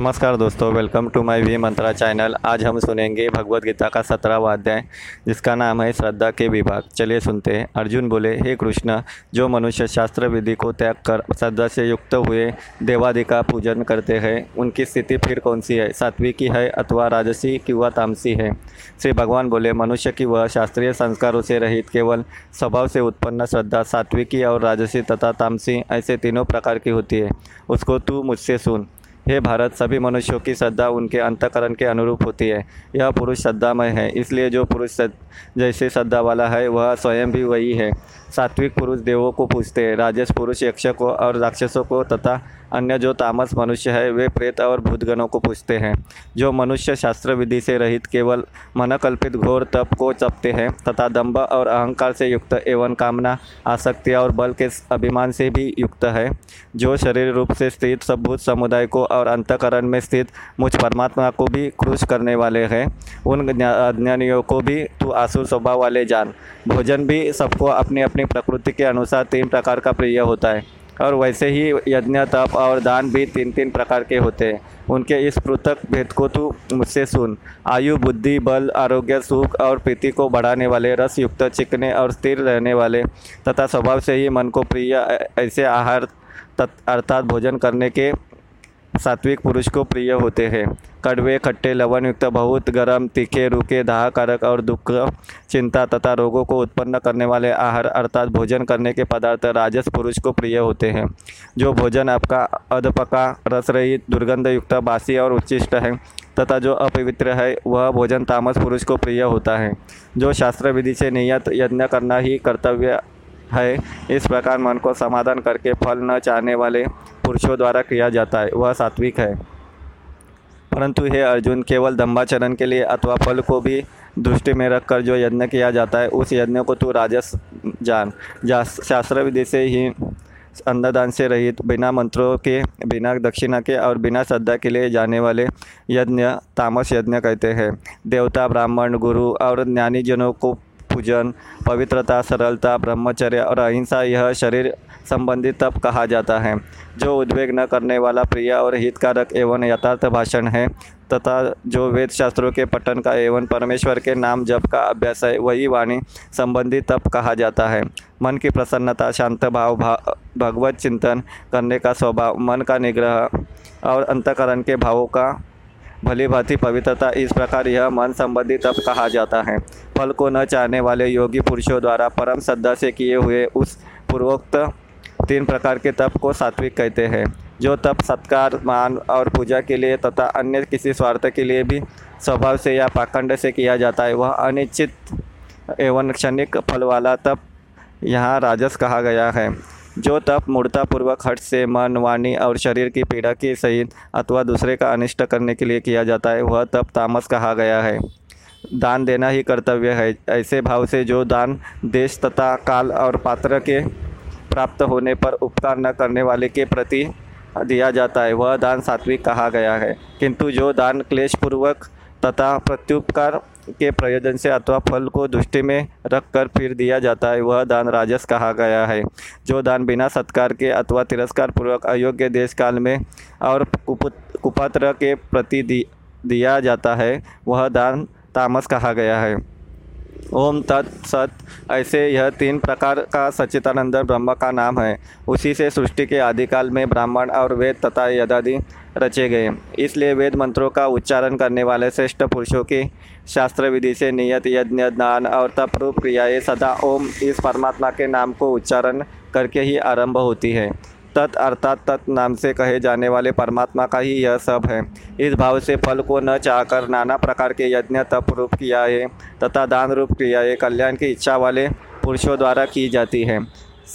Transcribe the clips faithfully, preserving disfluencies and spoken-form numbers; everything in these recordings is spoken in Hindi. नमस्कार दोस्तों, welcome to my V Mantra channel. आज हम सुनेंगे भगवद्गीता का सत्रहवां अध्याय जिसका नाम है श्रद्धा के विभाग। चलिए सुनते हैं। अर्जुन बोले, हे कृष्ण, जो मनुष्य शास्त्र विधि को त्याग कर श्रद्धा से युक्त हुए देवादि का पूजन करते हैं उनकी स्थिति फिर कौन सी है? सात्विक की है अथवा राजसी किंवा तामसी है? श्री भगवान बोले, मनुष्य की वह शास्त्रीय संस्कारों से रहित केवल स्वभाव से उत्पन्न श्रद्धा सात्विकी और राजसी तथा तामसी ऐसे तीनों प्रकार की होती है। उसको तू मुझसे सुन। हे भारत, सभी मनुष्यों की श्रद्धा उनके अंतःकरण के अनुरूप होती है। यह पुरुष श्रद्धामय है, इसलिए जो पुरुष जैसे श्रद्धा वाला है वह स्वयं भी वही है। सात्विक पुरुष देवों को पूजते हैं, राजस पुरुष यक्षकों और राक्षसों को तथा अन्य जो तामस मनुष्य है वे प्रेत और भूतगणों को पूजते हैं। जो मनुष्य शास्त्र विधि से रहित केवल मनकल्पित घोर तप को जपते हैं तथा दंभ और अहंकार से युक्त एवं कामना आसक्तियाँ और बल के अभिमान से भी युक्त है, जो शरीर रूप से स्थित सब भूत समुदाय को और अंतःकरण में स्थित मुझ परमात्मा को भी क्रूश करने वाले हैं, उन अज्ञानियों को भी तू आसुर स्वभाव वाले जान। भोजन भी सबको अपनी अपनी प्रकृति के अनुसार तीन प्रकार का प्रिय होता है और वैसे ही यज्ञ तप और दान भी तीन तीन प्रकार के होते हैं। उनके इस पृथक भेद को तू मुझसे सुन। आयु, बुद्धि, बल, आरोग्य, सुख और प्रीति को बढ़ाने वाले, रस युक्त, चिकने और स्थिर रहने वाले तथा स्वभाव से ही मन को प्रिय ऐसे आहार अर्थात भोजन करने के सात्विक पुरुष को प्रिय होते हैं। कड़वे, खट्टे, लवणयुक्त, बहुत गर्म, तीखे, रूखे, दाहकारक और दुख, चिंता तथा रोगों को उत्पन्न करने वाले आहार अर्थात भोजन करने के पदार्थ राजस पुरुष को प्रिय होते हैं। जो भोजन आपका अधपका, रसरहित, दुर्गंधयुक्त, बासी और उच्छिष्ट है तथा जो अपवित्र है वह भोजन तामस पुरुष को प्रिय होता है। जो शास्त्र विधि से नियत यज्ञ करना ही कर्तव्य है, इस प्रकार मन को समाधान करके फल न चाहने वाले पुरुषों द्वारा किया जाता है, वह सात्विक है। परंतु हे अर्जुन, केवल दंभाचरण के लिए अथवा फल को भी दृष्टि में रखकर जो यज्ञ किया जाता है उस यज्ञ को तू राजस जान। शास्त्र विधि से ही अन्नदान से रहित, बिना मंत्रों के, बिना दक्षिणा के और बिना श्रद्धा के लिए जाने वाले यज्ञ तामस यज्ञ कहते हैं। देवता, ब्राह्मण, गुरु और ज्ञानीजनों को पूजन, पवित्रता, सरलता, ब्रह्मचर्य और अहिंसा यह शरीर संबंधी तप कहा जाता है। जो उद्वेग न करने वाला, प्रिय और हितकारक एवं यथार्थ भाषण है तथा जो वेद शास्त्रों के पठन का एवं परमेश्वर के नाम जप का अभ्यास है वही वाणी संबंधी तप कहा जाता है। मन की प्रसन्नता, शांत भाव, भा, भगवत चिंतन करने का स्वभाव, मन का निग्रह और अंतःकरण के भावों का भली भांति पवित्रता, इस प्रकार यह मन संबंधी तप कहा जाता है। फल को न चाहने वाले योगी पुरुषों द्वारा परम श्रद्धा से किए हुए उस पूर्वोक्त तीन प्रकार के तप को सात्विक कहते हैं। जो तप सत्कार, मान और पूजा के लिए तथा अन्य किसी स्वार्थ के लिए भी स्वभाव से या पाखंड से किया जाता है वह अनिश्चित एवं क्षणिक फल वाला तप यहाँ राजस कहा गया है। जो तप मूर्तापूर्वक हठ से मन, वाणी और शरीर की पीड़ा के सहित अथवा दूसरे का अनिष्ट करने के लिए किया जाता है वह तप तामस कहा गया है। दान देना ही कर्तव्य है, ऐसे भाव से जो दान देश तथा काल और पात्र के प्राप्त होने पर उपकार न करने वाले के प्रति दिया जाता है वह दान सात्विक कहा गया है। किंतु जो दान क्लेशपूर्वक तथा प्रत्युपकार के प्रयोजन से अथवा फल को दृष्टि में रखकर फिर दिया जाता है वह दान राजस कहा गया है। जो दान बिना सत्कार के अथवा तिरस्कार पूर्वक अयोग्य देश काल में और कुपात्र के प्रति दिया जाता है वह दान तामस कहा गया है। ओम तत् सत्, ऐसे यह तीन प्रकार का सच्चिदानंद ब्रह्म का नाम है। उसी से सृष्टि के आदिकाल में ब्राह्मण और वेद तथा यदादि रचे गए। इसलिए वेद मंत्रों का उच्चारण करने वाले श्रेष्ठ पुरुषों की शास्त्र विधि से नियत यज्ञ, दान और तप रूप क्रियाएँ सदा ओम इस परमात्मा के नाम को उच्चारण करके ही आरंभ होती है। तत् अर्थात तत् नाम से कहे जाने वाले परमात्मा का ही यह सब है। इस भाव से फल को न चाहकर नाना प्रकार के यज्ञ, तप रूप क्रियाएँ तथा दान रूप क्रियाएँ कल्याण की इच्छा वाले पुरुषों द्वारा की जाती है।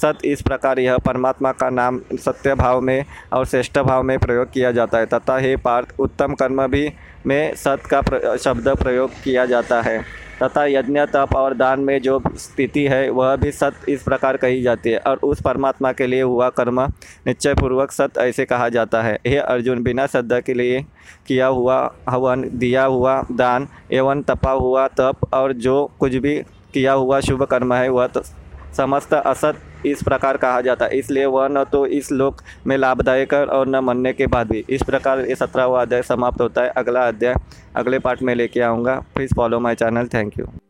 सत इस प्रकार यह परमात्मा का नाम सत्य भाव में और श्रेष्ठ भाव में प्रयोग किया जाता है तथा हे पार्थ, उत्तम कर्म भी में सत का प्र, शब्द प्रयोग किया जाता है तथा यज्ञ, तप और दान में जो स्थिति है वह भी सत इस प्रकार कही जाती है और उस परमात्मा के लिए हुआ कर्म निश्चयपूर्वक सत ऐसे कहा जाता है। हे अर्जुन, बिना श्रद्धा के लिए किया हुआ हवन, दिया हुआ दान एवं तपा हुआ तप और जो कुछ भी किया हुआ शुभ कर्म है वह समस्त असत इस प्रकार कहा जाता है। इसलिए वह न तो इस लोक में लाभदायक और न मरने के बाद भी। इस प्रकार ये सत्रहवां अध्याय समाप्त होता है। अगला अध्याय अगले पार्ट में लेके आऊँगा। Please follow my channel. Thank you.